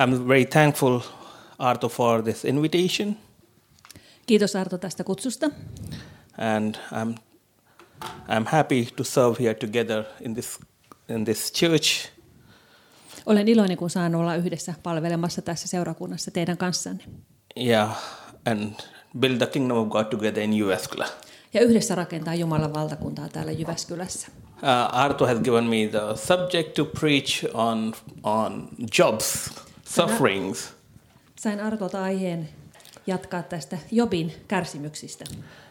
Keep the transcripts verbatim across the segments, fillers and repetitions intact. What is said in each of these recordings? I'm very thankful, Arto, for this invitation. Kiitos Arto tästä kutsusta. And I'm I'm happy to serve here together in this in this church. Olen iloinen, kun saan olla yhdessä palvelemassa tässä seurakunnassa teidän kanssanne. Yeah, and build the kingdom of God together in Jyväskylä. Ja yhdessä rakentaa Jumalan valtakuntaa täällä Jyväskylässä. Uh, Arto has given me the subject to preach on on Job's sufferings. Sain Artolta aiheen jatkaa tästä Jobin kärsimyksistä.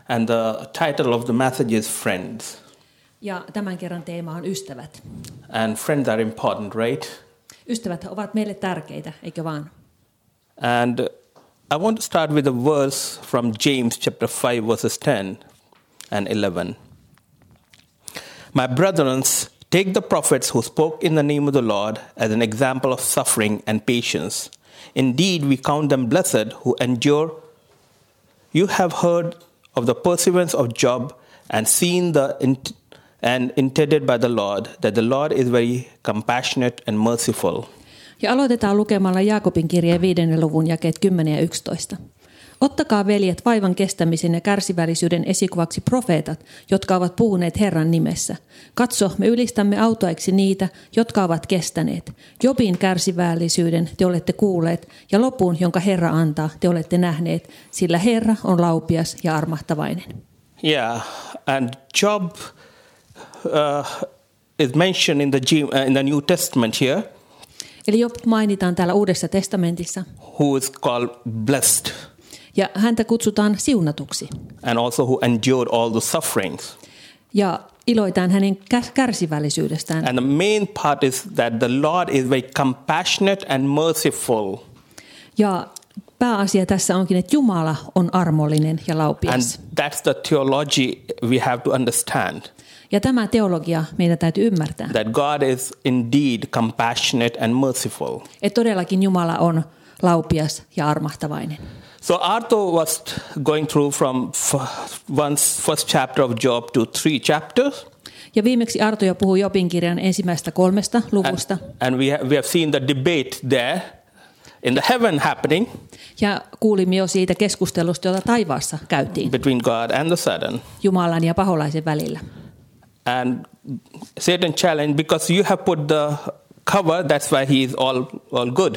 And the title of the message is Friends. Ja tämän kerran teema on ystävät. And friends are important, right? Ystävät ovat meille tärkeitä, eikö vaan? And I want to start with a verse from James chapter five verses ten and eleven. My brethren, take the prophets who spoke in the name of the Lord as an example of suffering and patience. Indeed, we count them blessed who endure. You have heard of the perseverance of Job and seen the int- and intended by the Lord, that the Lord is very compassionate and merciful. Ja aloitetaan lukemalla Jaakobin kirjeen viidennen luvun jakeet kymmenen ja yksitoista. Ottakaa, veljet, vaivan kestämisen ja kärsivällisyyden esikuvaksi profeetat, jotka ovat puhuneet Herran nimessä. Katso, me ylistämme autoiksi niitä, jotka ovat kestäneet. Jobin kärsivällisyyden te olette kuulleet, ja lopun, jonka Herra antaa, te olette nähneet, sillä Herra on laupias ja armahtavainen. Yeah, and Job uh, is mentioned in the, G- in the New Testament here. Eli Job mainitaan täällä Uudessa testamentissa. Who is called blessed. Ja häntä kutsutaan siunatuksi. And also who endured all the sufferings. Ja iloitaan hänen kärsivällisyydestään. And the main part is that the Lord is very compassionate and merciful. Ja pääasia tässä onkin, että Jumala on armollinen ja laupias. And that's the theology we have to understand. Ja tämä teologia meidän täytyy ymmärtää. That God is indeed compassionate and merciful. Että todellakin Jumala on laupias ja armahtavainen. So Arto was going through from one's first chapter of Job to three chapters. Ja viimeksi Arto jo puhui Jobin kirjan ensimmäistä kolmesta luvusta. And, and we, have, we have seen the debate there in the heaven happening. Ja kuulimme jo siitä keskustelusta, jota taivaassa käytiin. Between God and the Satan. Jumalan ja paholaisen välillä. And Satan challenged, because you have put the cover, that's why he is all, all good.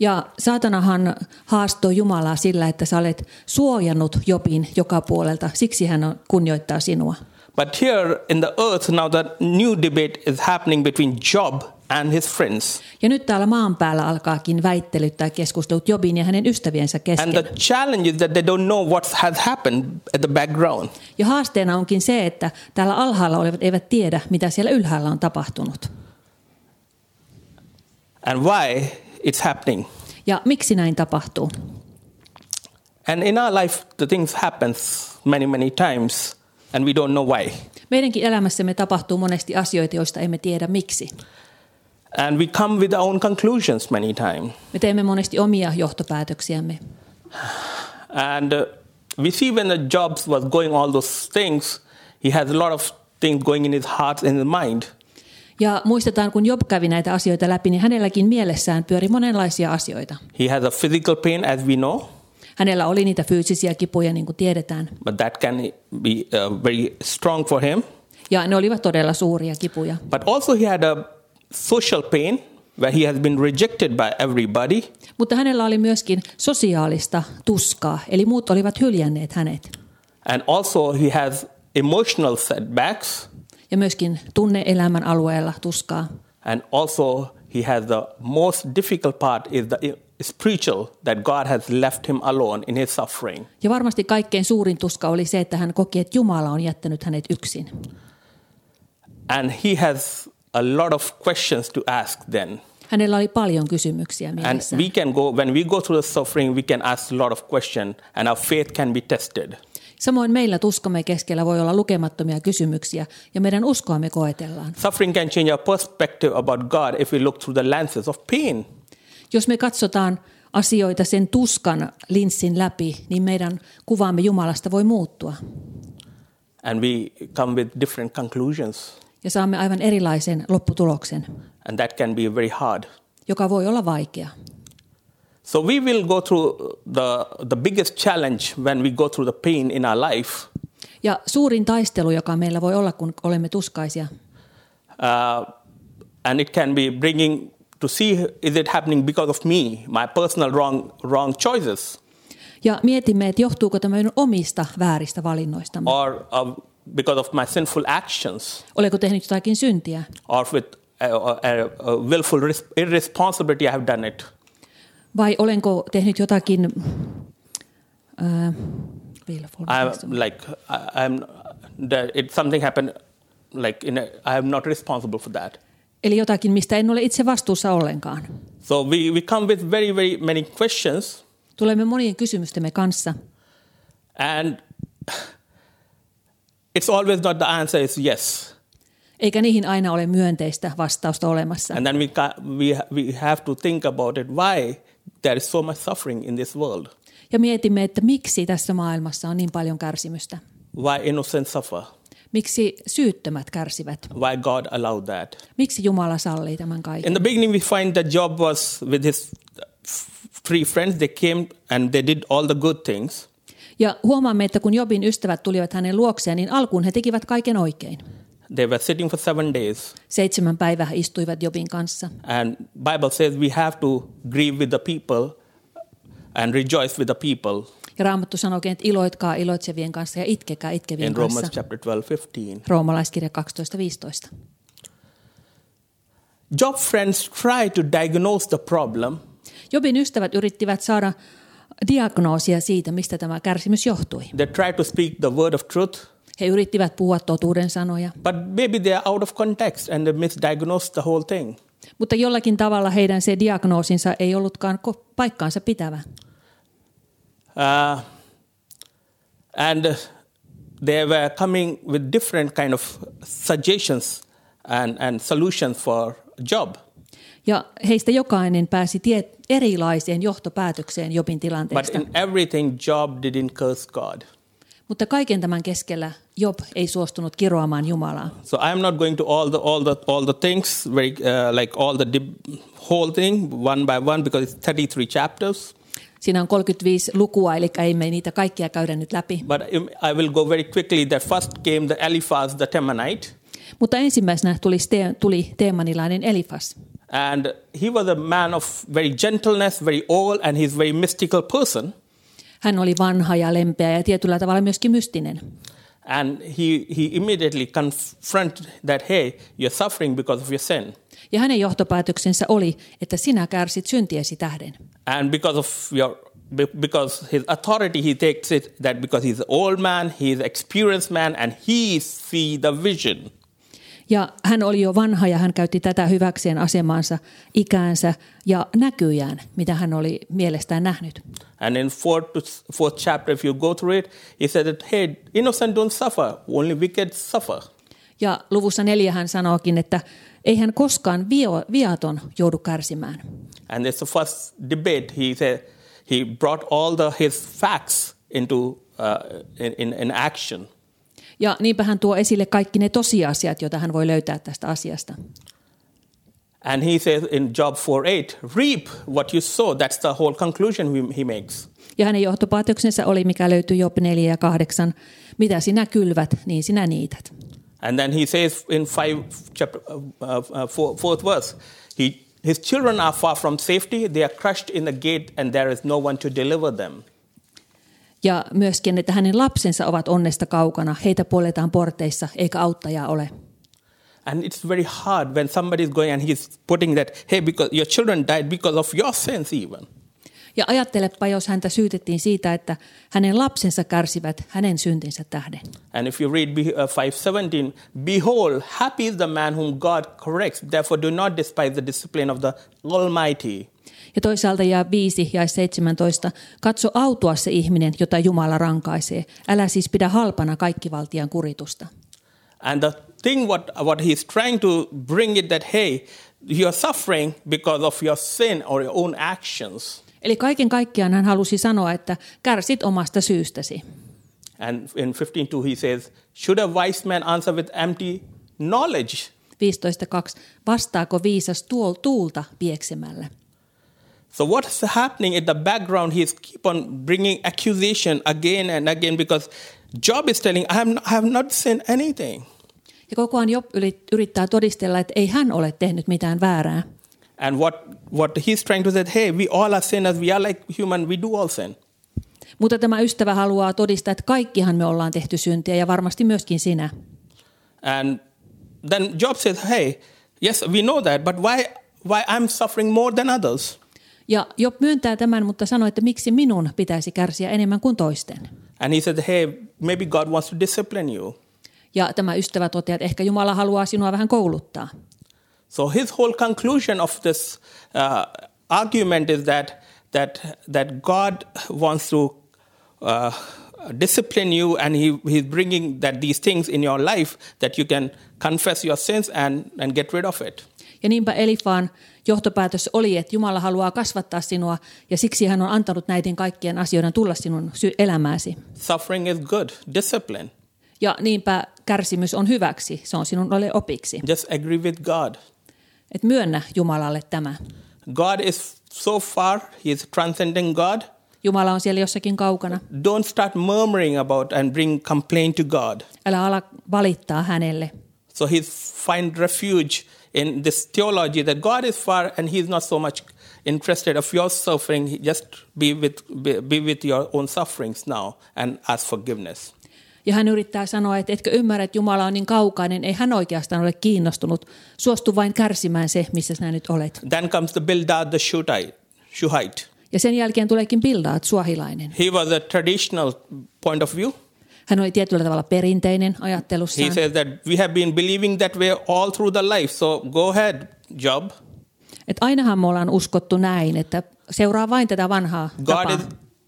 Ja saatanahan haastoi Jumalaa sillä, että sä olet suojannut Jobin joka puolelta, siksi hän kunnioittaa sinua. But here in the earth now the new debate is happening between Job and his friends. Ja nyt täällä maan päällä alkaakin väittelyt tai keskustelut Jobin ja hänen ystäviensä kesken. And the challenge is that they don't know what has happened at the background. Ja haasteena onkin se, että täällä alhaalla olevat eivät tiedä, mitä siellä ylhäällä on tapahtunut. And why it's happening. Ja miksi näin tapahtuu? And in our life the things happens many many times and we don't know why. Meidänkin elämässämme tapahtuu monesti asioita, joista emme tiedä miksi. And we come with our own conclusions many times. Me teemme monesti omia johtopäätöksiämme. And uh, we see when the Job was going all those things, he has a lot of things going in his heart and his mind. Ja muistetaan, kun Job kävi näitä asioita läpi, niin hänelläkin mielessään pyöri monenlaisia asioita. He has a physical pain, as we know. Hänellä oli niitä fyysisiä kipuja, niin kuin tiedetään. But that can be uh, very strong for him. Ja ne olivat todella suuria kipuja. But also he had a social pain, where he has been rejected by everybody. Mutta hänellä oli myöskin sosiaalista tuskaa, eli muut olivat hyljänneet hänet. And also he has emotional setbacks. Ja myöskin tunne-elämän alueella tuskaa. And also he has the most difficult part is the spiritual, that God has left him alone in his suffering. Ja varmasti kaikkein suurin tuska oli se, että hän koki, että Jumala on jättänyt hänet yksin. And he has a lot of questions to ask then. Hänellä oli paljon kysymyksiä mielessä. And we can go when we go through the suffering, we can ask a lot of questions and our faith can be tested. Samoin meillä tuskamme keskellä voi olla lukemattomia kysymyksiä ja meidän uskoamme koetellaan. Suffering can change our perspective about God if we look through the lenses of pain. Jos me katsotaan asioita sen tuskan linssin läpi, niin meidän kuvaamme Jumalasta voi muuttua. And we come with different conclusions. Ja saamme aivan erilaisen lopputuloksen. And that can be very hard. Joka voi olla vaikea. So we will go through the, the biggest challenge when we go through the pain in our life. Ja suurin taistelu, joka meillä voi olla, kun olemme tuskaisia. Uh, and it can be bringing to see, is it happening because of me, my personal wrong, wrong choices? Ja mietimme, että johtuuko tämä minun omista vääristä valinnoistamme. Or uh, because of my sinful actions. Olenko tehnyt jotakin syntiä? Or with a, a, a willful irresponsibility I have done it. Vai olenko tehnyt jotakin uh, willful? I'm like I'm it something happened like in a, I am not responsible for that. Eli jotakin, mistä en ole itse vastuussa ollenkaan. So we we come with very very many questions. Tulemme monien kysymystemme kanssa. And it's always not the answer is yes. Eikä niihin aina ole myönteistä vastausta olemassa. And then we we we have to think about it, why there is so much suffering in this world. Ja mietimme, että miksi tässä maailmassa on niin paljon kärsimystä. Why innocent suffer? Miksi syyttömät kärsivät? Why God allowed that? Miksi Jumala sallii tämän kaiken? In the beginning we find that Job was with his three friends, they came and they did all the good things. Ja huomaamme, että kun Jobin ystävät tulivat hänen luokseen, niin alkuun he tekivät kaiken oikein. They were sitting for seven days. Seitsemän päivää istuivat Jobin kanssa. And Bible says we have to grieve with the people and rejoice with the people. Ja Raamattu sanookin, että iloitkaa iloitsevien kanssa ja itkekää itkevien in kanssa. In Romans chapter twelve fifteen. Roomalaiskirja twelve fifteen. Job friends try to diagnose the problem. Jobin ystävät yrittivät saada diagnoosia siitä, mistä tämä kärsimys johtui. They try to speak the word of truth. He yrittivät puhua totuuden sanoja. But maybe they are out of context and they misdiagnosed the whole thing. Mutta jollakin tavalla heidän se diagnoosinsa ei ollutkaan paikkaansa pitävä. Uh, and they were coming with different kind of suggestions and, and solutions for Job. Ja heistä jokainen pääsi tie- erilaiseen johtopäätökseen Jobin tilanteesta. But in everything Job didn't curse God. Mutta kaiken tämän keskellä Job ei suostunut kiroamaan Jumalaa. So I am not going to all the all the all the things very, uh, like all the dip, whole thing one by one because it's thirty-three chapters. Siinä on kolmekymmentäviisi lukua, eli ei me niitä kaikkia käydä nyt läpi. But I will go very quickly. The first came the Eliphaz, the Temanite. Mutta ensimmäisenä tuli te- tuli teemanilainen Eliphaz. And he was a man of very gentleness, very old, and he's a very mystical person. Hän oli vanha ja lempeä ja tietyllä tavalla myöskin mystinen. And he he immediately confronted that, hey, you're suffering because of your sin. Ja hänen johtopäätöksensä oli, että sinä kärsit syntiesi tähden. And because of your because his authority, he takes it that because he's an old man, he's an experienced man, and he see the vision. Ja hän oli jo vanha ja hän käytti tätä hyväkseen asemaansa, ikäänsä ja näkyjään, mitä hän oli mielestään nähnyt. And in fourth, fourth chapter, if you go through it, he said that, hey, innocent don't suffer, only wicked suffer. Ja luvussa neljä hän sanookin, että ei hän koskaan vio, viaton joudu kärsimään. And it's the first debate. He said he brought all the his facts into uh, in in action. Ja niinpä hän tuo esille kaikki ne tosiasiat, joita hän voi löytää tästä asiasta. And he says in Job four eight, reap what you sow. That's the whole conclusion he makes. Ja hänen johtopäätöksensä oli, mikä löytyy Job neljä ja kahdeksan, mitä sinä kylvät, niin sinä niität. And then he says in five chapter uh, fourth verse, he, his children are far from safety, they are crushed in the gate and there is no one to deliver them. Ja myöskin, että hänen lapsensa ovat onnesta kaukana, heitä poljetaan porteissa, eikä auttajaa ole. And it's very hard when somebody is going and he's putting that, hey, because your children died because of your sins even. Ja ajattelepa, jos häntä syytettiin siitä, että hänen lapsensa kärsivät hänen syntinsä tähden. And if you read five seventeen, behold, happy is the man whom God corrects, therefore do not despise the discipline of the Almighty. Ja toisaalta jää viisi ja seitsemäntoista. Katso autua se ihminen, jota Jumala rankaisee. Älä siis pidä halpana kaikkivaltiaan kuritusta. And the thing what, what he's trying to bring it that, hey, you're suffering because of your sin or your own actions. Eli kaiken kaikkiaan hän halusi sanoa, että kärsit omasta syystäsi. And in fifteen two he says, should a wise man answer with empty knowledge? viisitoista kaksi. Vastaako viisas tuol tuulta pieksemällä? So what is happening in the background, he's keep on bringing accusation again and again, because Job is telling, I have not, I have not sinned anything. Ja koko ajan Job yrittää todistella, että ei hän ole tehnyt mitään väärää. And what, what he's trying to say, hey, we all are sinners, we are like human, we do all sin. Mutta tämä ystävä haluaa todistaa, että kaikkihan me ollaan tehty syntiä ja varmasti myöskin sinä. And then Job says, hey, yes, we know that, but why, why I'm suffering more than others? Ja Job myöntää tämän, mutta sanoo, että miksi minun pitäisi kärsiä enemmän kuin toisten. And he said, hey, maybe God wants to discipline you. Ja tämä ystävä toteaa, että ehkä Jumala haluaa sinua vähän kouluttaa. So his whole conclusion of this uh, argument is that that that God wants to uh, discipline you, and he he's bringing that these things in your life that you can confess your sins and and get rid of it. Ja niinpä Elifaan johtopäätös oli, että Jumala haluaa kasvattaa sinua, ja siksi hän on antanut näiden kaikkien asioiden tulla sinun elämääsi. Suffering is good, discipline. Ja niinpä kärsimys on hyväksi, se on sinulle opiksi. Just agree with God. Et myönnä Jumalalle tämä. God is so far, he is transcending God. Jumala on siellä jossakin kaukana. Don't start murmuring about and bring complaint to God. Älä ala valittaa hänelle. So he find refuge in this theology that God is far and he is not so much interested of your suffering. Just be with be, be with your own sufferings now and ask forgiveness. Ja hän yrittää sanoa, että etkö ymmärrä, että Jumala on niin kaukainen, ei hän oikeastaan ole kiinnostunut. Suostu vain kärsimään se, missä sinä nyt olet. Then comes the Bildad, the Shuhite. Shuhite. Ja sen jälkeen tuleekin Bildad, suahilainen. He was a traditional point of view. Hän oli tietyllä tavalla perinteinen ajattelussaan. He says that we have been believing that way all through the life, so go ahead, Job. Et ainahan me ollaan uskottu näin, että seuraa vain tätä vanhaa God tapaa. Is,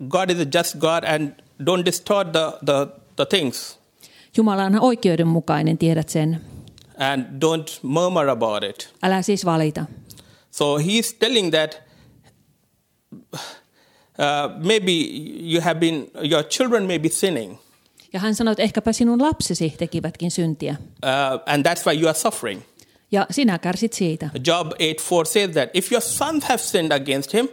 God is a just God and don't distort the, the the things. Jumala on oikeudenmukainen, tiedät sen. And don't murmur about it. Älä siis valita. So he's telling that uh, maybe you have been, your children may be sinning. Ja hän sanoi, että ehkäpä sinun lapsesi tekivätkin syntiä. Uh, and that's why you are suffering. Ja sinä kärsit siitä. Job eight four says that if your sons have sinned against him,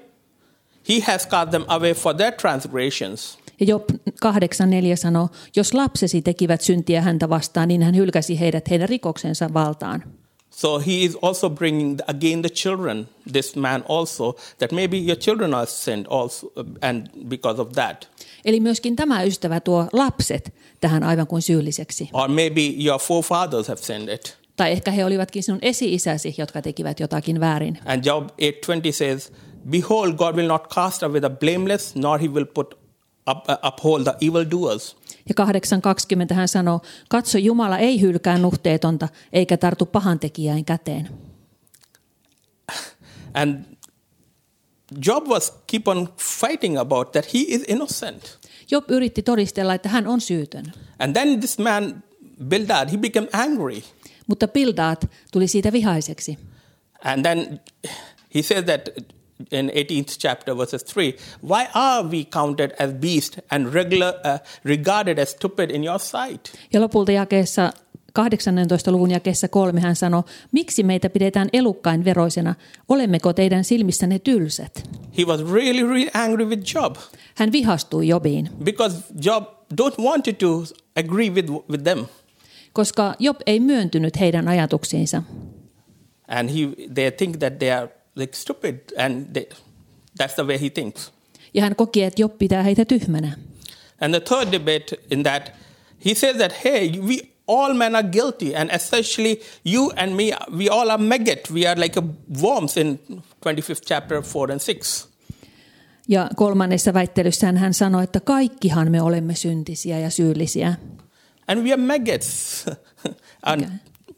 he has cast them away for their transgressions. Ja Job kahdeksan neljä sanoo, jos lapsesi tekivät syntiä häntä vastaan, niin hän hylkäsi heidät heidän rikoksensa valtaan. So he is also bringing again the children, this man also, that maybe your children are sinned also, and because of that. Eli myöskin tämä ystävä tuo lapset tähän aivan kuin syylliseksi. Or maybe your forefathers have sinned it. Tai ehkä he olivatkin sinun esi-isäsi, jotka tekivät jotakin väärin. And Job eight twenty says, behold, God will not cast away the blameless, nor he will put uphold the evil doers. Ja kahdeksan kaksikymmentä hän sanoo, katso, Jumala ei hylkää nuhteetonta eikä tartu pahantekijäin käteen. And Job was keep on fighting about that he is innocent. Job yritti todistella, että hän on syytön. And then this man Bildad, he became angry. Mutta Bildad tuli siitä vihaiseksi. And then he says that in eighteenth chapter verses three, why are we counted as beasts and regular, uh, regarded as stupid in your sight? Ja lopulta jakeessa kahdeksantoista luvun jakeessa kolme hän sanoi, miksi meitä pidetään elukkain veroisena? Olemmeko teidän silmissänne tylsät? He was really, really angry with Job. Hän vihastui Jobiin. Because Job don't wanted to agree with, with them. Koska Job ei myöntynyt heidän ajatuksiinsa. And he, they think that they are like stupid, and they, that's the way he thinks. Ja hän koki, että Job pitää heitä tyhmänä. And the third debate in that, he says that, hey, we all men are guilty, and especially you and me, we all are maggot. We are like a worms in twenty-fifth chapter four and six. Ja kolmannessa väittelyssään hän sanoi, että kaikkihan me olemme syntisiä ja syyllisiä. And we are maggots. and okay.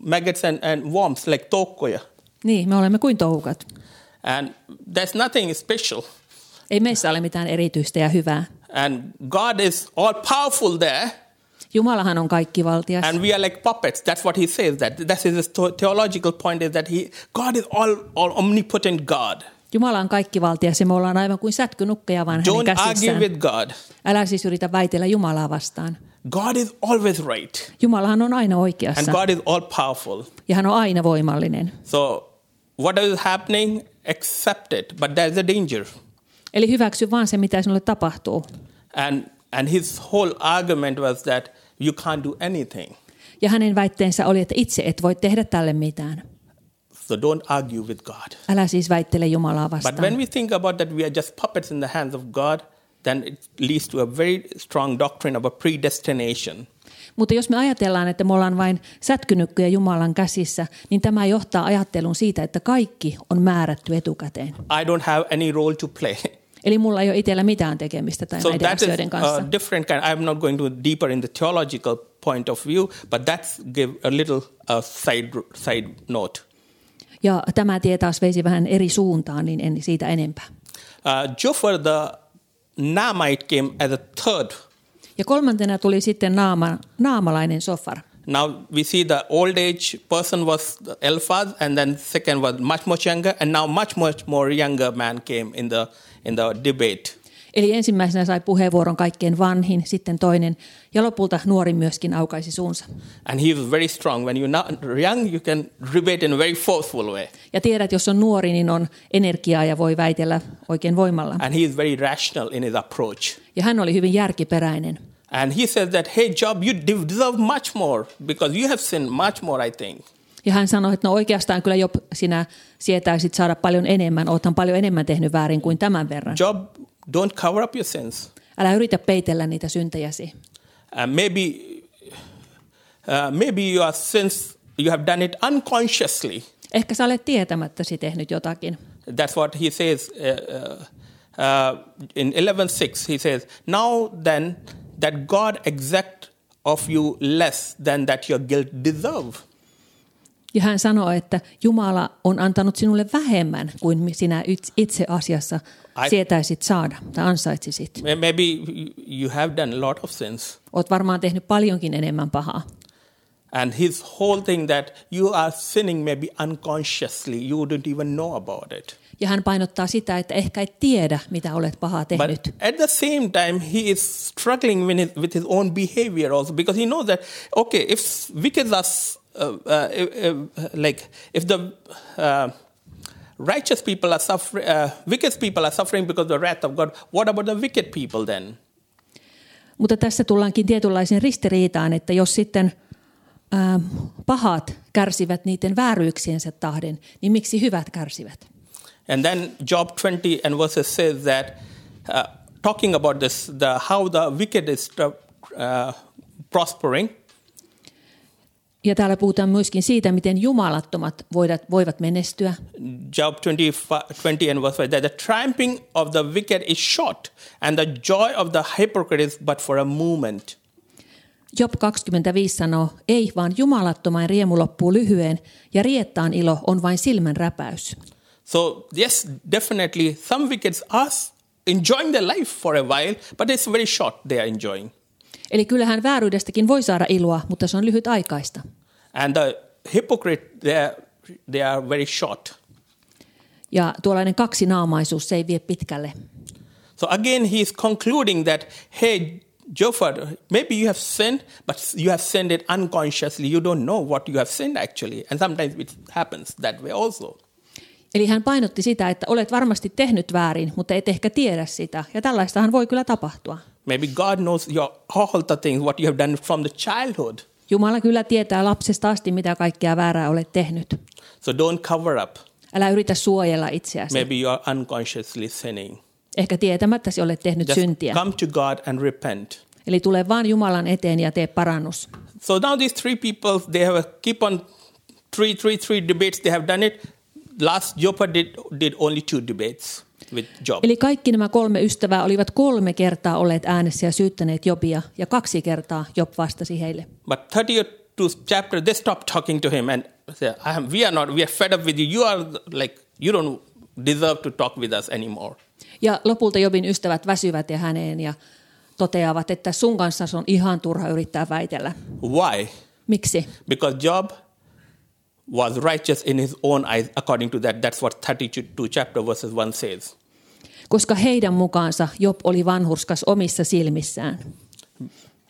Maggots and, and worms, like toukkoja. Niin, me olemme kuin toukat. And there's nothing special. Ei meissä ole mitään erityistä ja hyvää. And God is all powerful there. Jumalahan on kaikkivaltias. And we are like puppets. That's what he says. That that's his theological point is that he God is all, all omnipotent God. Jumala on kaikkivaltias ja me ollaan aivan kuin sätkynukkeja vaan hänen käsissään. Don't argue with God. Älä siis yritä väitellä Jumalaa vastaan. God is always right. Jumalahan on aina oikeassa. And God is all powerful. Ja hän on aina voimallinen. So What is happening, accept it, but there's a danger. Eli hyväksy vaan se, mitä sinulle tapahtuu. And and his whole argument was that you can't do anything. Ja hänen väitteensä oli, että itse et voi tehdä tälle mitään. So don't argue with God. Älä siis väittele Jumalaa vastaan. But when we think about that we are just puppets in the hands of God, then it leads to a very strong doctrine of a predestination. Mutta jos me ajatellaan, että me ollaan vain sätkynykkyjä Jumalan käsissä, niin tämä johtaa ajatteluun siitä, että kaikki on määrätty etukäteen. I don't have any role to play. Eli mulla ei ole itsellä mitään tekemistä tai so näiden asioiden kanssa. So that is a different kind. I'm not going to deeper in the theological point of view, but that's give a little uh, side side note. Ja tämä tie taas veisi vähän eri suuntaan, niin en siitä enempää. Uh, Zophar the Naamathite came as a third. Ja kolmantena tuli sitten naama, naamalainen Zophar. Now we see the old age person was Eliphaz, and then second was much much younger, and now much much more younger man came in the in the debate. Eli ensimmäisenä sai puheenvuoron kaikkein vanhin, sitten toinen, ja lopulta nuori myöskin aukaisi suunsa. And he was very strong. When you are young, you can debate in a very forceful way. Ja tiedät, jos on nuori, niin on energiaa ja voi väitellä oikein voimalla. And he is very rational in his approach. Ja hän oli hyvin järkiperäinen. And he said that, hey Job, you deserve much more, because you have sinned much more, I think. Ja hän sanoi, että no oikeastaan kyllä Job, sinä sietäisit saada paljon enemmän, oothan paljon enemmän tehnyt väärin kuin tämän verran. Job, don't cover up your sins. Älä yritä peitellä niitä syntejäsi. Uh, maybe uh, maybe you are sins you have done it unconsciously. Ehkä sä olet tietämättäsi tehnyt jotakin. That's what he says uh, uh, in eleven six. He says, now then that God exact of you less than that your guilt deserve. Ja hän sanoo, että Jumala on antanut sinulle vähemmän kuin sinä itse asiassa sietäisit saada tai ansaitsisit. Maybe you have done a lot of sins. Olet varmaan tehnyt paljonkin enemmän pahaa. And his whole thing that you are sinning maybe unconsciously, you don't even know about it. Ja hän painottaa sitä, että ehkä et tiedä, mitä olet pahaa tehnyt. But at the same time, he is struggling with his, with his own behavior also, because he knows that, okay, if wicked us Uh, uh, uh, like if the uh, righteous people are suffering, uh, wicked people are suffering because of the wrath of God, what about the wicked people then? Mutta tässä tullaankin tietynlaiseen ristiriitaan, että jos sitten uh, pahat kärsivät niiden vääryyksiensä tahden, niin miksi hyvät kärsivät? And then Job twenty and verses says that, uh, talking about this, the, how the wicked is uh, prospering. Ja täällä puhutaan myöskin siitä, miten jumalattomat voivat, voivat menestyä. Job twenty, twenty and verse five, that the triumphing of the wicked is short, and the joy of the hypocrite is but for a moment. Job kaksikymmentäviisi sanoo, ei vaan jumalattoman riemu loppuu lyhyen, ja riettaan ilo on vain silmän räpäys. So yes, definitely some wickeds are enjoying their life for a while, but it's very short they are enjoying. Eli kyllähän vääryydestäkin voi saada iloa, mutta se on lyhytaikaista. And the hypocrite, they are, they are very short. Ja tuollainen kaksinaamaisuus, se ei vie pitkälle. So again he is concluding that, hey Jophar, maybe you have sinned, but you have sinned it unconsciously. You don't know what you have sinned actually. And sometimes it happens that way also. Eli hän painotti sitä, että olet varmasti tehnyt väärin, mutta et ehkä tiedä sitä. Ja tällaistahan voi kyllä tapahtua. Maybe God knows your all the things what you have done from the childhood. Jumala kyllä tietää lapsesta asti, mitä kaikkea väärää olet tehnyt. So don't cover up. Älä yritä suojella itseäsi. Maybe you are unconsciously sinning. Ehkä tietämättäsi olet tehnyt Just syntiä. Come to God and repent. Eli tule vaan Jumalan eteen ja tee parannus. So now these three people, they have keep on three three three debates, they have done it. Last Job did, did only two debates with Job. Eli kaikki nämä kolme ystävää olivat kolme kertaa olleet äänessä ja syyttäneet Jobia, ja kaksi kertaa Job vastasi heille. But thirty-second chapter they stopped talking to him and said, I am, we are not, we are fed up with you. You are like, you don't deserve to talk with us anymore. Ja lopulta Jobin ystävät väsyvät ja häneen ja toteavat, että sun kanssa on ihan turha yrittää väitellä. Why? Miksi? Because Job was righteous in his own eyes, according to that. That's what thirty-second chapter verses one says. Koska heidän mukaansa Job oli vanhurskas omissa silmissään.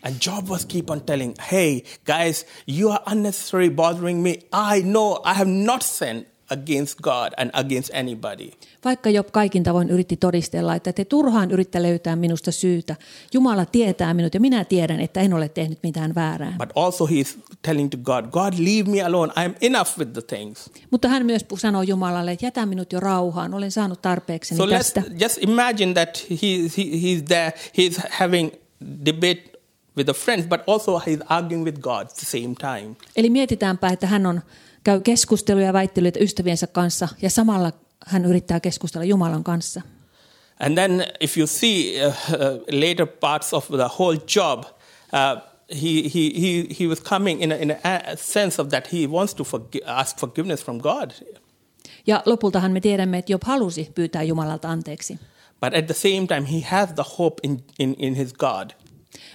And Job was keep on telling, hey guys, you are unnecessarily bothering me. I know I have not sinned. against God and against anybody. Vaikka Job kaikin tavoin yritti todistella, että te turhaan yrittää löytää minusta syytä. Jumala tietää minut ja minä tiedän, että en ole tehnyt mitään väärää. But also he is telling to God, God leave me alone. I am enough with the things. Mutta hän myös sanoo Jumalalle, että jätä minut jo rauhaan. Olen saanut tarpeekseni so tästä. So let's just imagine that he he he is there. He is having debate with a friend, but also he is arguing with God at the same time. Eli mietitäänpä, että hän on käy keskusteluja ja väittelyitä ystäviensä kanssa ja samalla hän yrittää keskustella Jumalan kanssa. And then if you see uh, later parts of the whole Job, uh, he he he he was coming in a, in a sense of that he wants to forgi- ask forgiveness from God. Ja lopultahan me tiedämme, että Job halusi pyytää Jumalalta anteeksi. But at the same time he has the hope in in in his God.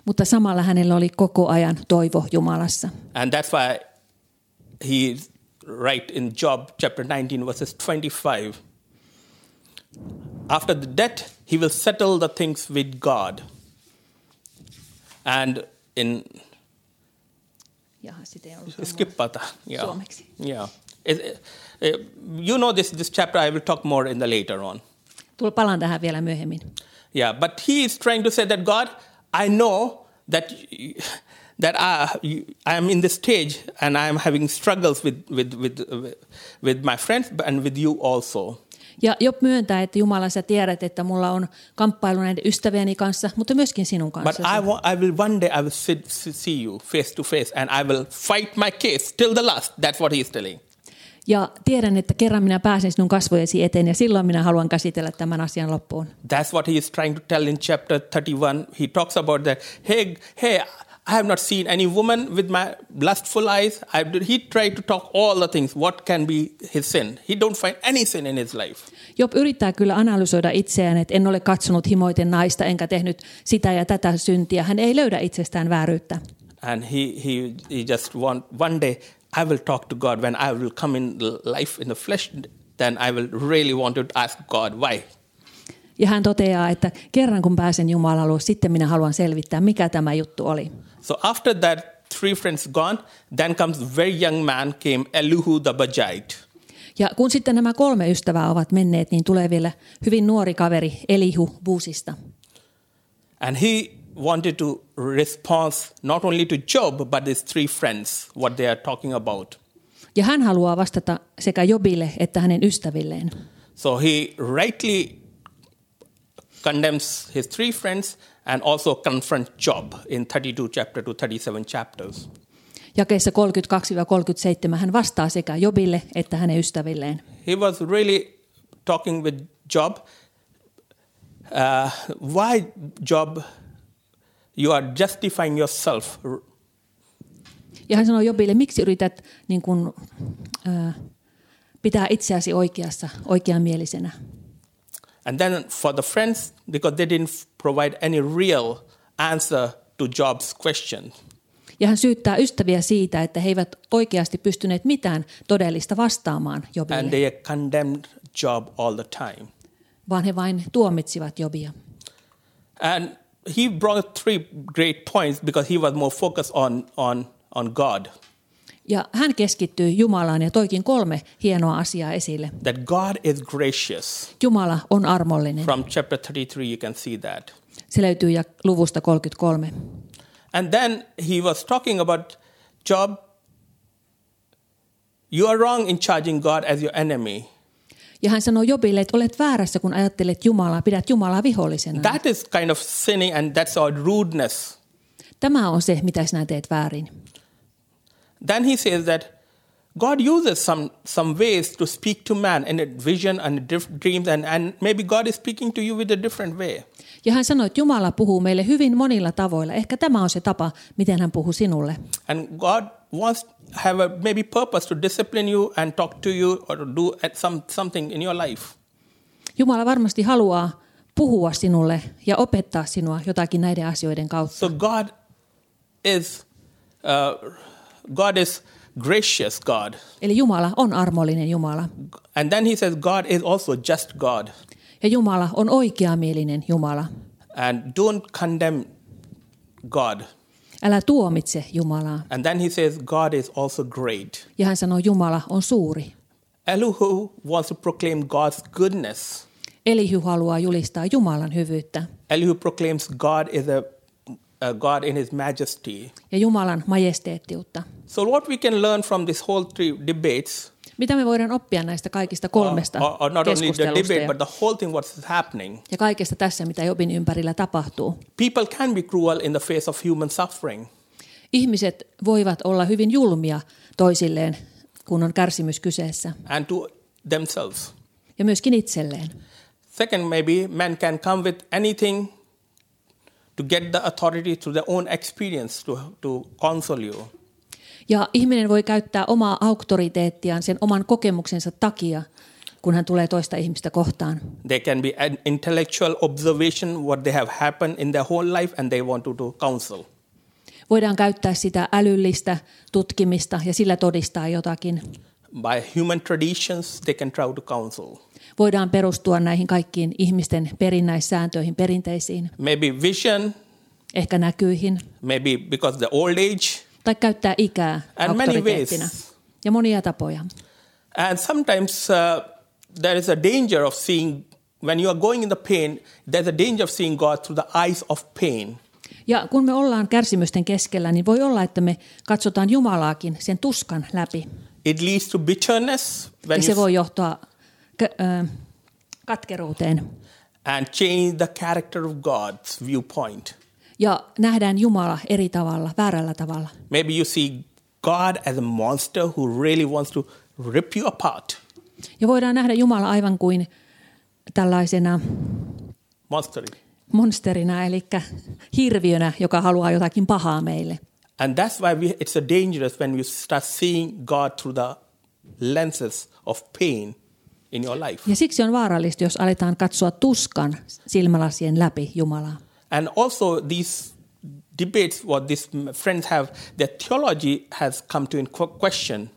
Mutta samalla hänellä oli koko ajan toivo Jumalassa. And that's why he right in Job chapter nineteen verses twenty-five. After the death he will settle the things with God. And in Jaha, sitä ei ollut skippata. Yeah. Suomeksi. Yeah. You know this this chapter I will talk more in the later on. Tulla palaan tähän vielä myöhemmin. Yeah, but he is trying to say that God, I know that that I, I am in this stage and I am having struggles with with with with my friends and with you also. Ja Job myöntää, että Jumala, sä tiedät, että mulla on kamppailu näiden ystävieni kanssa, mutta myöskin sinun kanssa. But I, wa- I will one day I will sit, see you face to face and I will fight my case till the last. That's what he is telling. Ja tiedän, että kerran minä pääsen sinun kasvojesi eteen ja silloin minä haluan käsitellä tämän asian loppuun. That's what he is trying to tell in chapter thirty-one. He talks about that. Hey, hey, I have not seen any woman with my lustful eyes. I, he tried to talk all the things. What can be his sin? He don't find any sin in his life. Job yrittää kyllä analysoida itseään, että en ole katsonut himoiten naista, enkä tehnyt sitä ja tätä syntiä. Hän ei löydä itsestään vääryyttä. And he, he, he just want one day I will talk to God when I will come in life in the flesh, then I will really want to ask God why. Ja hän toteaa, että kerran kun pääsen Jumalan luo, sitten minä haluan selvittää, mikä tämä juttu oli. So after that three friends gone, then comes very young man came Elihu the Buzite. Ja kun sitten nämä kolme ystävää ovat menneet, niin tulee vielä hyvin nuori kaveri Elihu Buzista. And he wanted to response not only to Job but his three friends what they are talking about. Ja hän haluaa vastata sekä Jobille että hänen ystävilleen. So he rightly condemns his three friends and also confronts Job in thirty-two chapter to thirty-seven chapters. Jakeessa kolmekymmentäkaksi kolmekymmentäseitsemän hän vastaa sekä Jobille että hänen ystävilleen. He was really talking with Job. Uh, why Job? You are justifying yourself. Ja hän sanoi Jobille, miksi yrität niin kuin, äh, pitää itseäsi oikeassa, oikeamielisenä. And then for the friends, because they didn't provide any real answer to Job's question. Ja hän syyttää ystäviä siitä, että he eivät oikeasti pystyneet mitään todellista vastaamaan Jobille. And they condemned Job all the time. Vaan he vain tuomitsivat Jobia. And he brought three great points because he was more focused on on on God. Ja hän keskittyy Jumalaan ja toikin kolme hienoa asiaa esille. That God is gracious. Jumala on armollinen. From chapter thirty-three you can see that. Se löytyy ja luvusta kolmekymmentäkolme. And then he was talking about Job. You are wrong in charging God as your enemy. Ja hän sanoi Jobille, että olet väärässä, kun ajattelet Jumalaa, pidät Jumalaa vihollisena. That is kind of sinning and that's our rudeness. Tämä on se, mitä sinä teet väärin. Then he says that God uses some some ways to speak to man in a vision and a dreams and and maybe God is speaking to you with a different way. Ja hän sanoi, että Jumala puhuu meille hyvin monilla tavoilla. Ehkä tämä on se tapa, miten hän puhuu sinulle. And God wants have a maybe purpose to discipline you and talk to you or to do some something in your life. Jumala varmasti haluaa puhua sinulle ja opettaa sinua jotakin näiden asioiden kautta. So God is uh, God is gracious God. Eli Jumala on armollinen Jumala. And then he says God is also just God. Ja Jumala on oikeamielinen Jumala. And don't condemn God. Älä tuomitse Jumalaa. And then he says God is also great. Ja hän sanoo Jumala on suuri. Elihu wants to proclaim God's goodness. Elihu haluaa julistaa Jumalan hyvyyttä. Elihu proclaims God is a, a God in his majesty. Ja Jumalan majesteettiutta. So what we can learn from this whole three debates? Mitä me voidaan oppia näistä kaikista kolmesta uh, or not keskustelusta only the debate, but the whole thing what's happening. Ja kaikesta tässä, mitä Jobin ympärillä tapahtuu. People can be cruel in the face of human suffering. Ihmiset voivat olla hyvin julmia toisilleen, kun on kärsimys kyseessä. And to themselves. Ja myöskin itselleen. Second, maybe men can come with anything to get the authority through their own experience to, to console you. Ja ihminen voi käyttää omaa auktoriteettiaan sen oman kokemuksensa takia, kun hän tulee toista ihmistä kohtaan. They can be an intellectual observation what they have happened in their whole life and they want to do counsel. Voidaan käyttää sitä älyllistä tutkimista ja sillä todistaa jotakin. By human traditions they can try to counsel. Voidaan perustua näihin kaikkiin ihmisten perinnäissääntöihin, perinteisiin. Maybe vision. Ehkä näkyihin. Maybe because the old age. Tai käyttää ikää auktoriteettina. Ja monia tapoja. And sometimes uh, there is a danger of seeing, when you are going in the pain, there's a danger of seeing God through the eyes of pain. Ja kun me ollaan kärsimysten keskellä, niin voi olla, että me katsotaan Jumalaakin sen tuskan läpi. It leads to bitterness. When ja se voi johtaa k- äh, katkeruuteen. And change the character of God's viewpoint. Ja nähdään Jumala eri tavalla, väärällä tavalla. Maybe you see God as a monster who really wants to rip you apart. Ja voidaan nähdä Jumala aivan kuin tällaisena monsterina. monsterina, eli hirviönä, joka haluaa jotakin pahaa meille. And that's why we, it's so dangerous when you start seeing God through the lenses of pain in your life. Ja siksi on vaarallista, jos aletaan katsoa tuskan silmälasien läpi Jumalaa. And also these debates what these friends have, their theology has come to in question.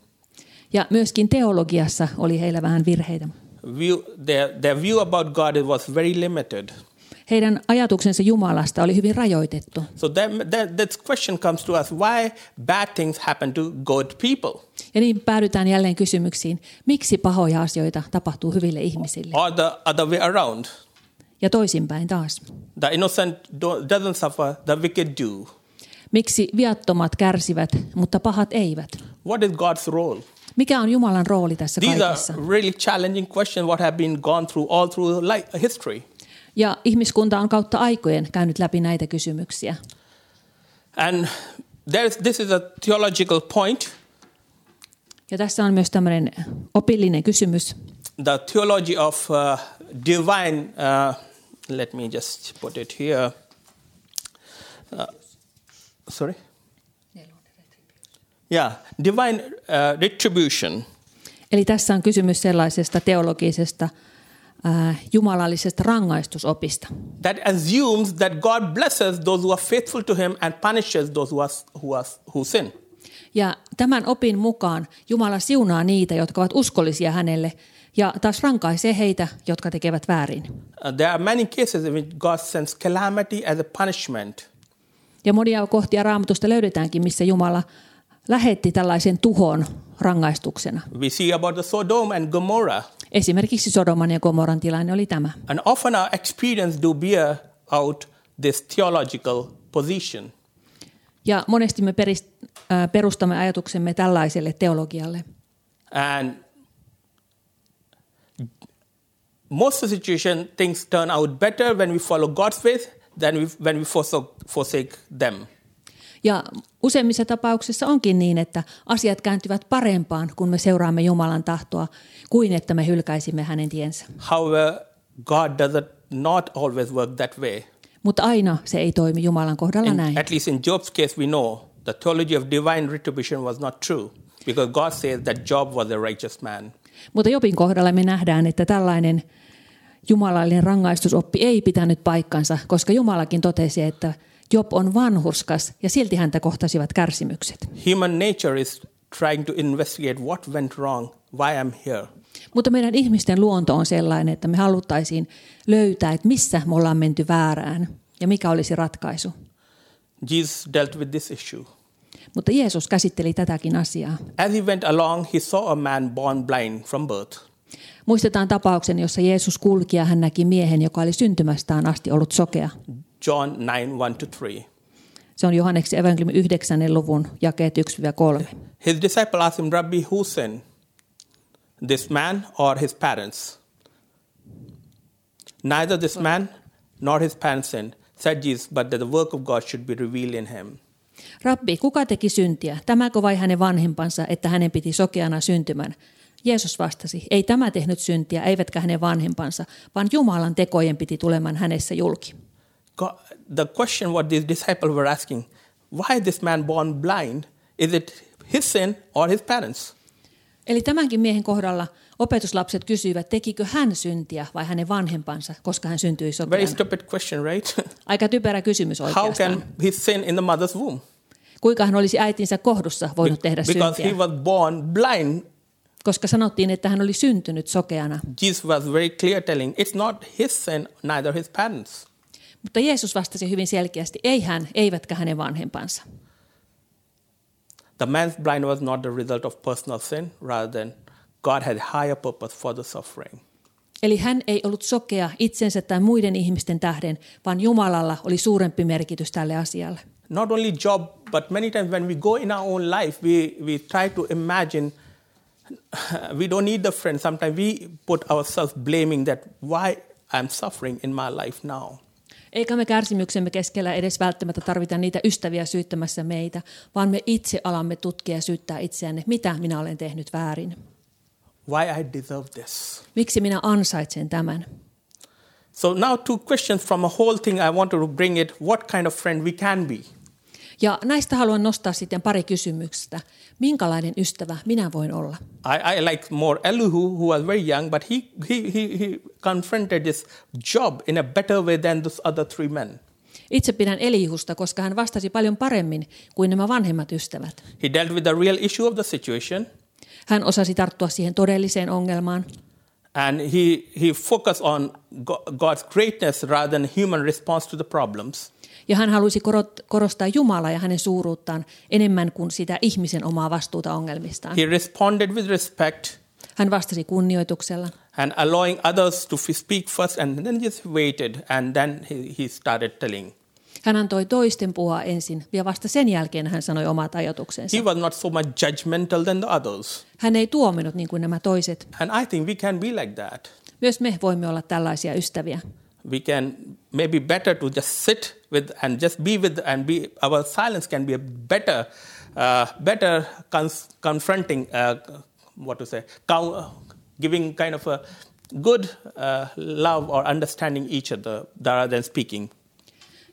Ja myöskin teologiassa oli heillä vähän virheitä. View, their, their view about God was very limited. Heidän ajatuksensa Jumalasta oli hyvin rajoitettu. So that question comes to us, why bad things happen to good people? Ja niin päädytään jälleen kysymyksiin, miksi pahoja asioita tapahtuu hyville ihmisille? Or the other way around. Ja toisinpäin taas. The innocent doesn't suffer, the wicked do. Miksi viattomat kärsivät, mutta pahat eivät? What is God's role? Mikä on Jumalan rooli tässä These kaikessa? These are really challenging questions what have been gone through all through life, history. Ja ihmiskunta on kautta aikojen käynyt läpi näitä kysymyksiä. And there is, this is a theological point. Ja tässä on myös tämmöinen opillinen kysymys. The theology of uh, divine uh, let me just put it here. Uh, sorry. Yeah, divine uh, retribution. Eli tässä on kysymys sellaisesta teologisesta Uh, jumalallisesta rangaistusopista. That assumes that God blesses those who are faithful to him and punishes those who are, who are, who sin. Ja tämän opin mukaan Jumala siunaa niitä, jotka ovat uskollisia hänelle, ja taas rankaisee heitä, jotka tekevät väärin. Uh, there are many cases in which God sends calamity as a punishment. Ja monia kohtia Raamatusta löydetäänkin, missä Jumala lähetti tällaisen tuhon rangaistuksena. We see about the Sodom and Gomorrah. Esimerkiksi Sodoman ja Gomorran tilanne oli tämä. And often our experience do bear out this theological position. Ja monesti me perustamme ajatuksemme tällaiselle teologialle. And most of the situation things turn out better when we follow God's ways than when we forsake them. Ja useimmissa tapauksissa onkin niin, että asiat kääntyvät parempaan, kun me seuraamme Jumalan tahtoa, kuin että me hylkäisimme hänen tiensä. However, God does not always work that way. Mutta aina se ei toimi Jumalan kohdalla in, näin. At least in Job's case we know the theology of divine retribution was not true, because God says that Job was a righteous man. Mutta Jobin kohdalla me nähdään, että tällainen jumalallinen rangaistusoppi ei pitänyt paikkansa, koska Jumalakin totesi, että Job on vanhurskas ja silti häntä kohtasivat kärsimykset. Human nature is trying to investigate what went wrong, why I'm here. Mutta meidän ihmisten luonto on sellainen, että me haluttaisiin löytää, että missä me ollaan menty väärään ja mikä olisi ratkaisu. Jesus dealt with this issue. Mutta Jeesus käsitteli tätäkin asiaa. As he went along, he saw a man born blind from birth. Muistetaan tapauksen, jossa Jeesus kulki ja hän näki miehen, joka oli syntymästään asti ollut sokea. John nine one to three. Se on Johanneksen evankeliumi yhdeksännen luvun jakeet yksi kolme. His disciple asked him, Rabbi, who sinned, this man or his parents? Neither this man nor his parents sinned, said Jesus, but that the work of God should be revealed in him. Rabbi, kuka teki syntiä, tämäkö vai hänen vanhempansa, että hänen piti sokeana syntymän? Jeesus vastasi, ei tämä tehnyt syntiä, eivätkä hänen vanhempansa, vaan Jumalan tekojen piti tuleman hänessä julki. The question what these disciples were asking, why this man born blind, is it his sin or his parents? Eli tämänkin miehen kohdalla opetuslapset kysyivät, tekikö hän syntiä vai hänen vanhempansa, koska hän syntyi sokeana. Very stupid question, right? Aika typerä kysymys oikeastaan. How can he sin in the mother's womb? Kuinka hän olisi äitinsä kohdussa voinut Be- tehdä syntiä? Because he was born blind. Koska sanottiin, että hän oli syntynyt sokeana. Jesus was very clear telling, it's not his sin, neither his parents. Mutta Jeesus vastasi hyvin selkeästi, ei hän, eivätkä hänen vanhempansa. The man's blind was not the result of personal sin, rather than God had higher purpose for the suffering. Eli hän ei ollut sokea itsensä tai muiden ihmisten tähden, vaan Jumalalla oli suurempi merkitys tälle asialle. Not only Job, but many times when we go in our own life, we, we try to imagine, we don't need the friend. Sometimes we put ourselves blaming that why I'm suffering in my life now. Eikä me kärsimyksemme keskellä edes välttämättä tarvita niitä ystäviä syyttämässä meitä, vaan me itse alamme tutkia ja syyttää itseänne, mitä minä olen tehnyt väärin. Why I deserve this? Miksi minä ansaitsen tämän? So now two questions from a whole thing I want to bring it, what kind of friend we can be? Ja näistä haluan nostaa sitten pari kysymystä. Minkälainen ystävä minä voin olla? I, I like more Elihu, who was very young, but he, he, he, he confronted this Job in a better way than those other three men. Itse pidän Elihusta, koska hän vastasi paljon paremmin kuin nämä vanhemmat ystävät. He dealt with the real issue of the situation. Hän osasi tarttua siihen todelliseen ongelmaan. And he, he focused on God's greatness rather than human response to the problems. Ja hän halusi korostaa Jumalaa ja hänen suuruuttaan enemmän kuin sitä ihmisen omaa vastuuta ongelmistaan. He responded with respect. Hän vastasi kunnioituksella. And allowing others to speak first and then just waited and then he started telling. Hän antoi toisten puhua ensin ja vasta sen jälkeen hän sanoi omat ajatuksensa. He was not so much judgmental than the others. Hän ei tuominut niin kuin nämä toiset. And I think we can be like that. Myös me voimme olla tällaisia ystäviä. We can maybe better to just sit with and just be with and be our silence can be a better uh, better cons- confronting uh, what to say cow- giving kind of a good uh, love or understanding each other rather than speaking.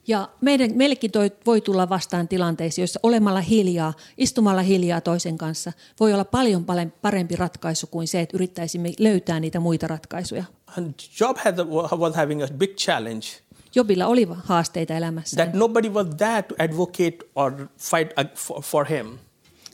Ja meidän, meillekin toi, voi tulla vastaan tilanteisiin, joissa olemalla hiljaa, istumalla hiljaa toisen kanssa voi olla paljon parempi ratkaisu kuin se, että yrittäisimme löytää niitä muita ratkaisuja. Job had a, was having a big challenge. Jobilla oli haasteita elämässä. That nobody was there to advocate or fight for, for him.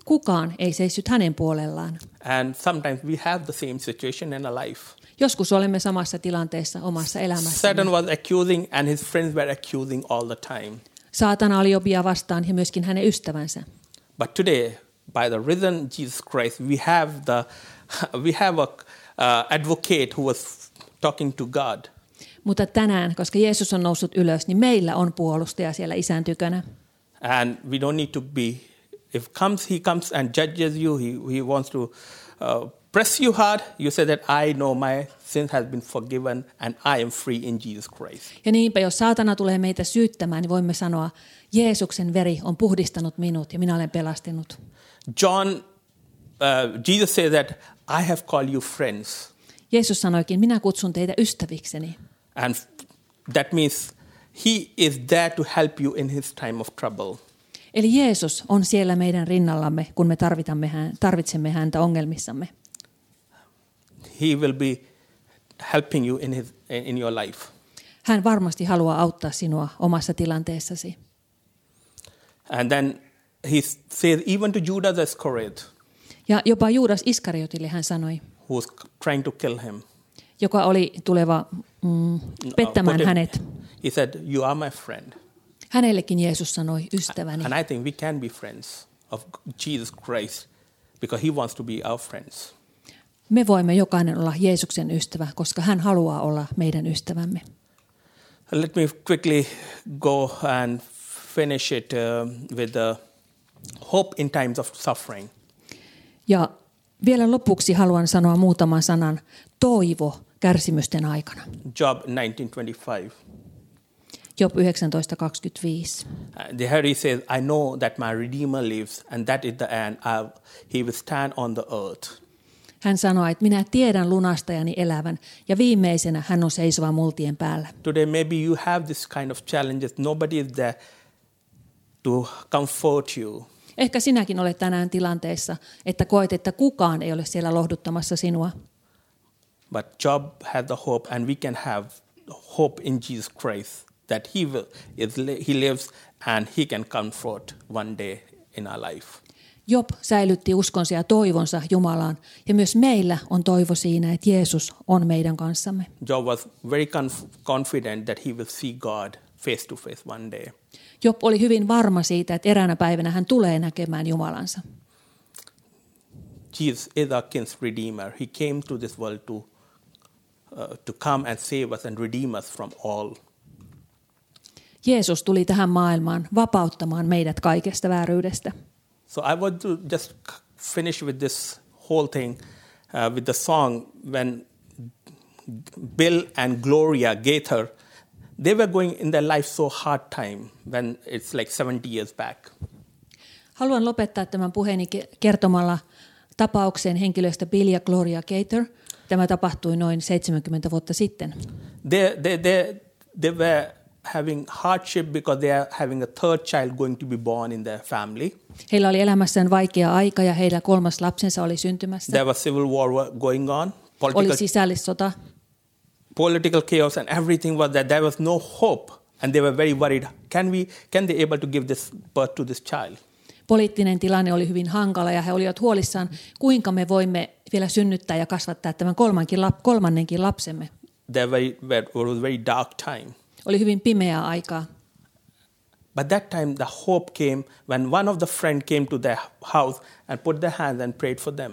Kukaan ei seissyt hänen puolellaan. And sometimes we have the same situation in our life. Joskus olemme samassa tilanteessa omassa elämässä. Satan was accusing and his friends were accusing all the time. Saatana oli Jobia vastaan ja myöskin hänen ystävänsä. But today by the risen Jesus Christ we have the we have a uh, advocate who was talking to God. Mutta tänään, koska Jeesus on noussut ylös, niin meillä on puolustaja siellä Isän tykönä. And we don't need to be if comes he comes and judges you he he wants to uh, press you hard, you say that I know my sins has been forgiven and I am free in Jesus Christ. Ja niinpä, jos saatana tulee meitä syyttämään, niin voimme sanoa, Jeesuksen veri on puhdistanut minut ja minä olen pelastunut. John, uh, Jesus said that I have called you friends. Jeesus sanoikin, minä kutsun teitä ystävikseni. And that means he is there to help you in his time of trouble. Eli Jeesus on siellä meidän rinnallamme, kun me tarvitsemme häntä ongelmissamme. He will be helping you in his in your life. Hän varmasti haluaa auttaa sinua omassa tilanteessasi. And then he says even to Judas Iscariot. Ja jopa Juudas Iskariotille hän sanoi. Who was trying to kill him. Joka oli tuleva mm, pettämään no, hänet. He said you are my friend. Hänellekin Jeesus sanoi ystäväni. And I think we can be friends. of Jesus Christ because he wants to be our friends. Me voimme jokainen olla Jeesuksen ystävä, koska hän haluaa olla meidän ystävämme. Let me quickly go and finish it uh, with the hope in times of suffering. Ja vielä lopuksi haluan sanoa muutaman sanan toivo kärsimysten aikana. Job nineteen twenty-five. Job nineteen twenty-five. There he says, I know that my Redeemer lives and that is the end. I, he will stand on the earth. Hän sanoi, että minä tiedän lunastajani elävän ja viimeisenä hän on seisova multien päällä. Today maybe you have this kind of challenges. Nobody is there to comfort you. Ehkä sinäkin olet tänään tilanteessa, että koet, että kukaan ei ole siellä lohduttamassa sinua. But Job had the hope and we can have hope in Jesus Christ that he will, he lives and he can comfort one day in our life. Job säilytti uskonsa ja toivonsa Jumalaan, ja myös meillä on toivo siinä, että Jeesus on meidän kanssamme. Job was very confident that he will see God face to face one day. Job oli hyvin varma siitä, että eräänä päivänä hän tulee näkemään Jumalansa. Jesus is our king's redeemer. He came to this world to, uh, to come and save us and redeem us from all. Jeesus tuli tähän maailmaan vapauttamaan meidät kaikesta vääryydestä. So I want to just finish with this whole thing uh, with the song when Bill and Gloria Gaither, they were going in their life so hard time when it's like seventy years back. Haluan lopettaa tämän puheeni kertomalla tapauksen henkilöstä Bill ja Gloria Gaither. Tämä tapahtui noin seitsemänkymmentä vuotta sitten. They, they, they, they were having hardship because they are having a third child going to be born in their family. Heillä oli elämässään vaikea aika ja heillä kolmas lapsensa oli syntymässä. There was civil war going on. Political, oli sisällissota. Political chaos and everything was that there was no hope and they were very worried. Can we can they able to give this birth to this child? Poliittinen tilanne oli hyvin hankala ja he olivat huolissaan, kuinka me voimme vielä synnyttää ja kasvattaa tämän kolmankin kolmannenkin lapsemme. There was very dark time. Oli hyvin pimeää aikaa. But that time the hope came when one of the friend came to their house and put their hands and prayed for them.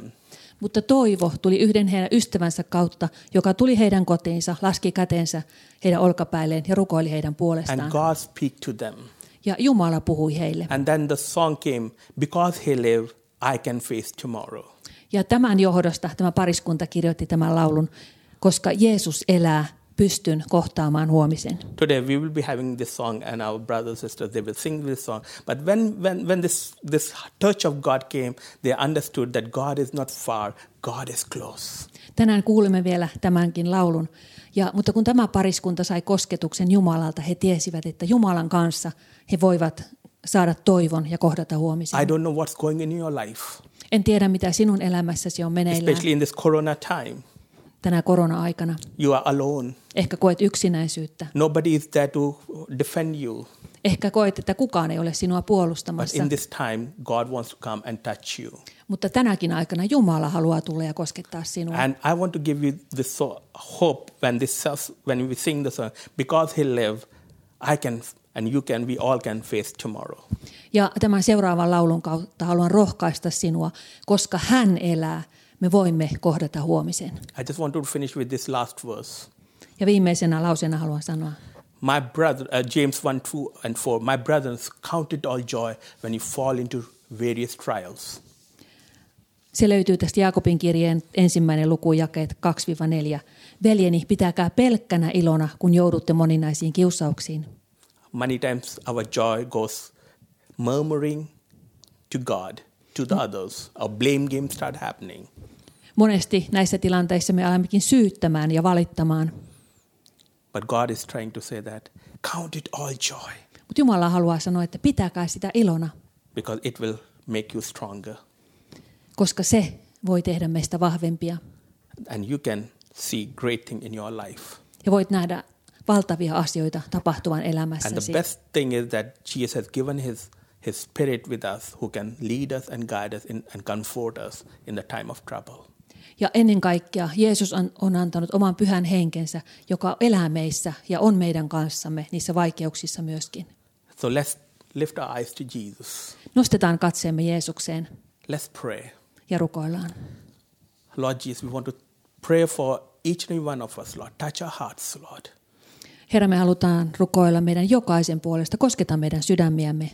Mutta toivo tuli yhden heidän ystävänsä kautta, joka tuli heidän kotiinsa, laski kätensä heidän olkapäilleen ja rukoili heidän puolestaan. And God spoke to them. Ja Jumala puhui heille. And then the song came, because he lived, I can face tomorrow. Ja tämän johdosta tämä pariskunta kirjoitti tämän laulun, koska Jeesus elää. Pystyn kohtaamaan huomisen. Today we will be having this song and our brothers and sisters they will sing this song. But when when when this this touch of God came, they understood that God is not far, God is close. Tänään kuulemme vielä tämänkin laulun. Ja mutta kun tämä pariskunta sai kosketuksen Jumalalta, he tiesivät, että Jumalan kanssa he voivat saada toivon ja kohdata huomisen. I don't know what's going in your life. En tiedä mitä sinun elämässäsi on meneillään. Especially in this corona time. Tänä korona-aikana. You are alone. Ehkä koet yksinäisyyttä. Nobody is there to defend you. Ehkä koet, että kukaan ei ole sinua puolustamassa. But in this time, God wants to come and touch you. Mutta tänäkin aikana Jumala haluaa tulla ja koskettaa sinua. And I want to give you this hope when this when we sing the song, because he lives, I can and you can, we all can face tomorrow. Ja tämän seuraavan laulun kautta haluan rohkaista sinua, koska hän elää. Me voimme kohdata huomisen. I just want to finish with this last verse. Ja viimeisenä lauseena haluan sanoa. My brother, uh, James one, two and four. My brothers, count it all joy when you fall into various trials. Se löytyy tästä Jaakobin kirjeen ensimmäinen luku jakeet kaksi neljä. Veljeni, pitäkää pelkkänä ilona, kun joudutte moninaisiin kiusauksiin. Many times our joy goes murmuring to God. To the others, our blame game start happening. Monesti näissä tilanteissa me alammekin syyttämään ja valittamaan. But God is trying to say that count it all joy. Mutta Jumala haluaa sanoa, että pitäkää sitä ilona. Because it will make you stronger. Koska se voi tehdä meistä vahvempia. And you can see great thing in your life. Ja voit nähdä valtavia asioita tapahtuvan elämässäsi. And the best thing is that Jesus has given his His spirit with us who can lead us and guide us in, and comfort us in the time of trouble. Ja ennen kaikkea Jeesus on, on antanut oman pyhän henkensä, joka elää meissä ja on meidän kanssamme niissä vaikeuksissa myöskin. So let's Lift our eyes to Jesus. Nostetaan katseemme Jeesukseen. Let's pray. Ja rukoillaan. Lord Jesus, we want to pray for each and every one of us, Lord. Touch our hearts, Lord. Herra, me halutaan rukoilla meidän jokaisen puolesta, kosketa meidän sydämiämme.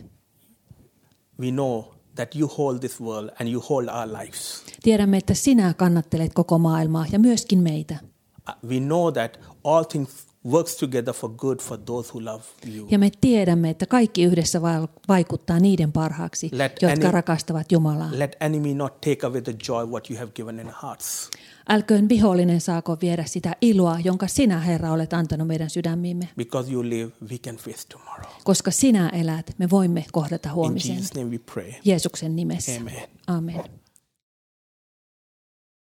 We know that you hold this world and you hold our lives. Tiedämme, että sinä kannattelet koko maailmaa ja myöskin meitä. We know that all things works together for good for those who love you. Ja me tiedämme, että kaikki yhdessä vaikuttaa niiden parhaaksi, let jotka any, rakastavat Jumalaa. Let enemy not take away the joy what you have given in hearts. Älköön vihollinen saako viedä sitä iloa, jonka sinä, Herra, olet antanut meidän sydämiimme. Because you live, we can face tomorrow. Koska sinä elät, me voimme kohdata huomisen. In Jesus' name we pray. Jeesuksen nimessä. Amen. Amen.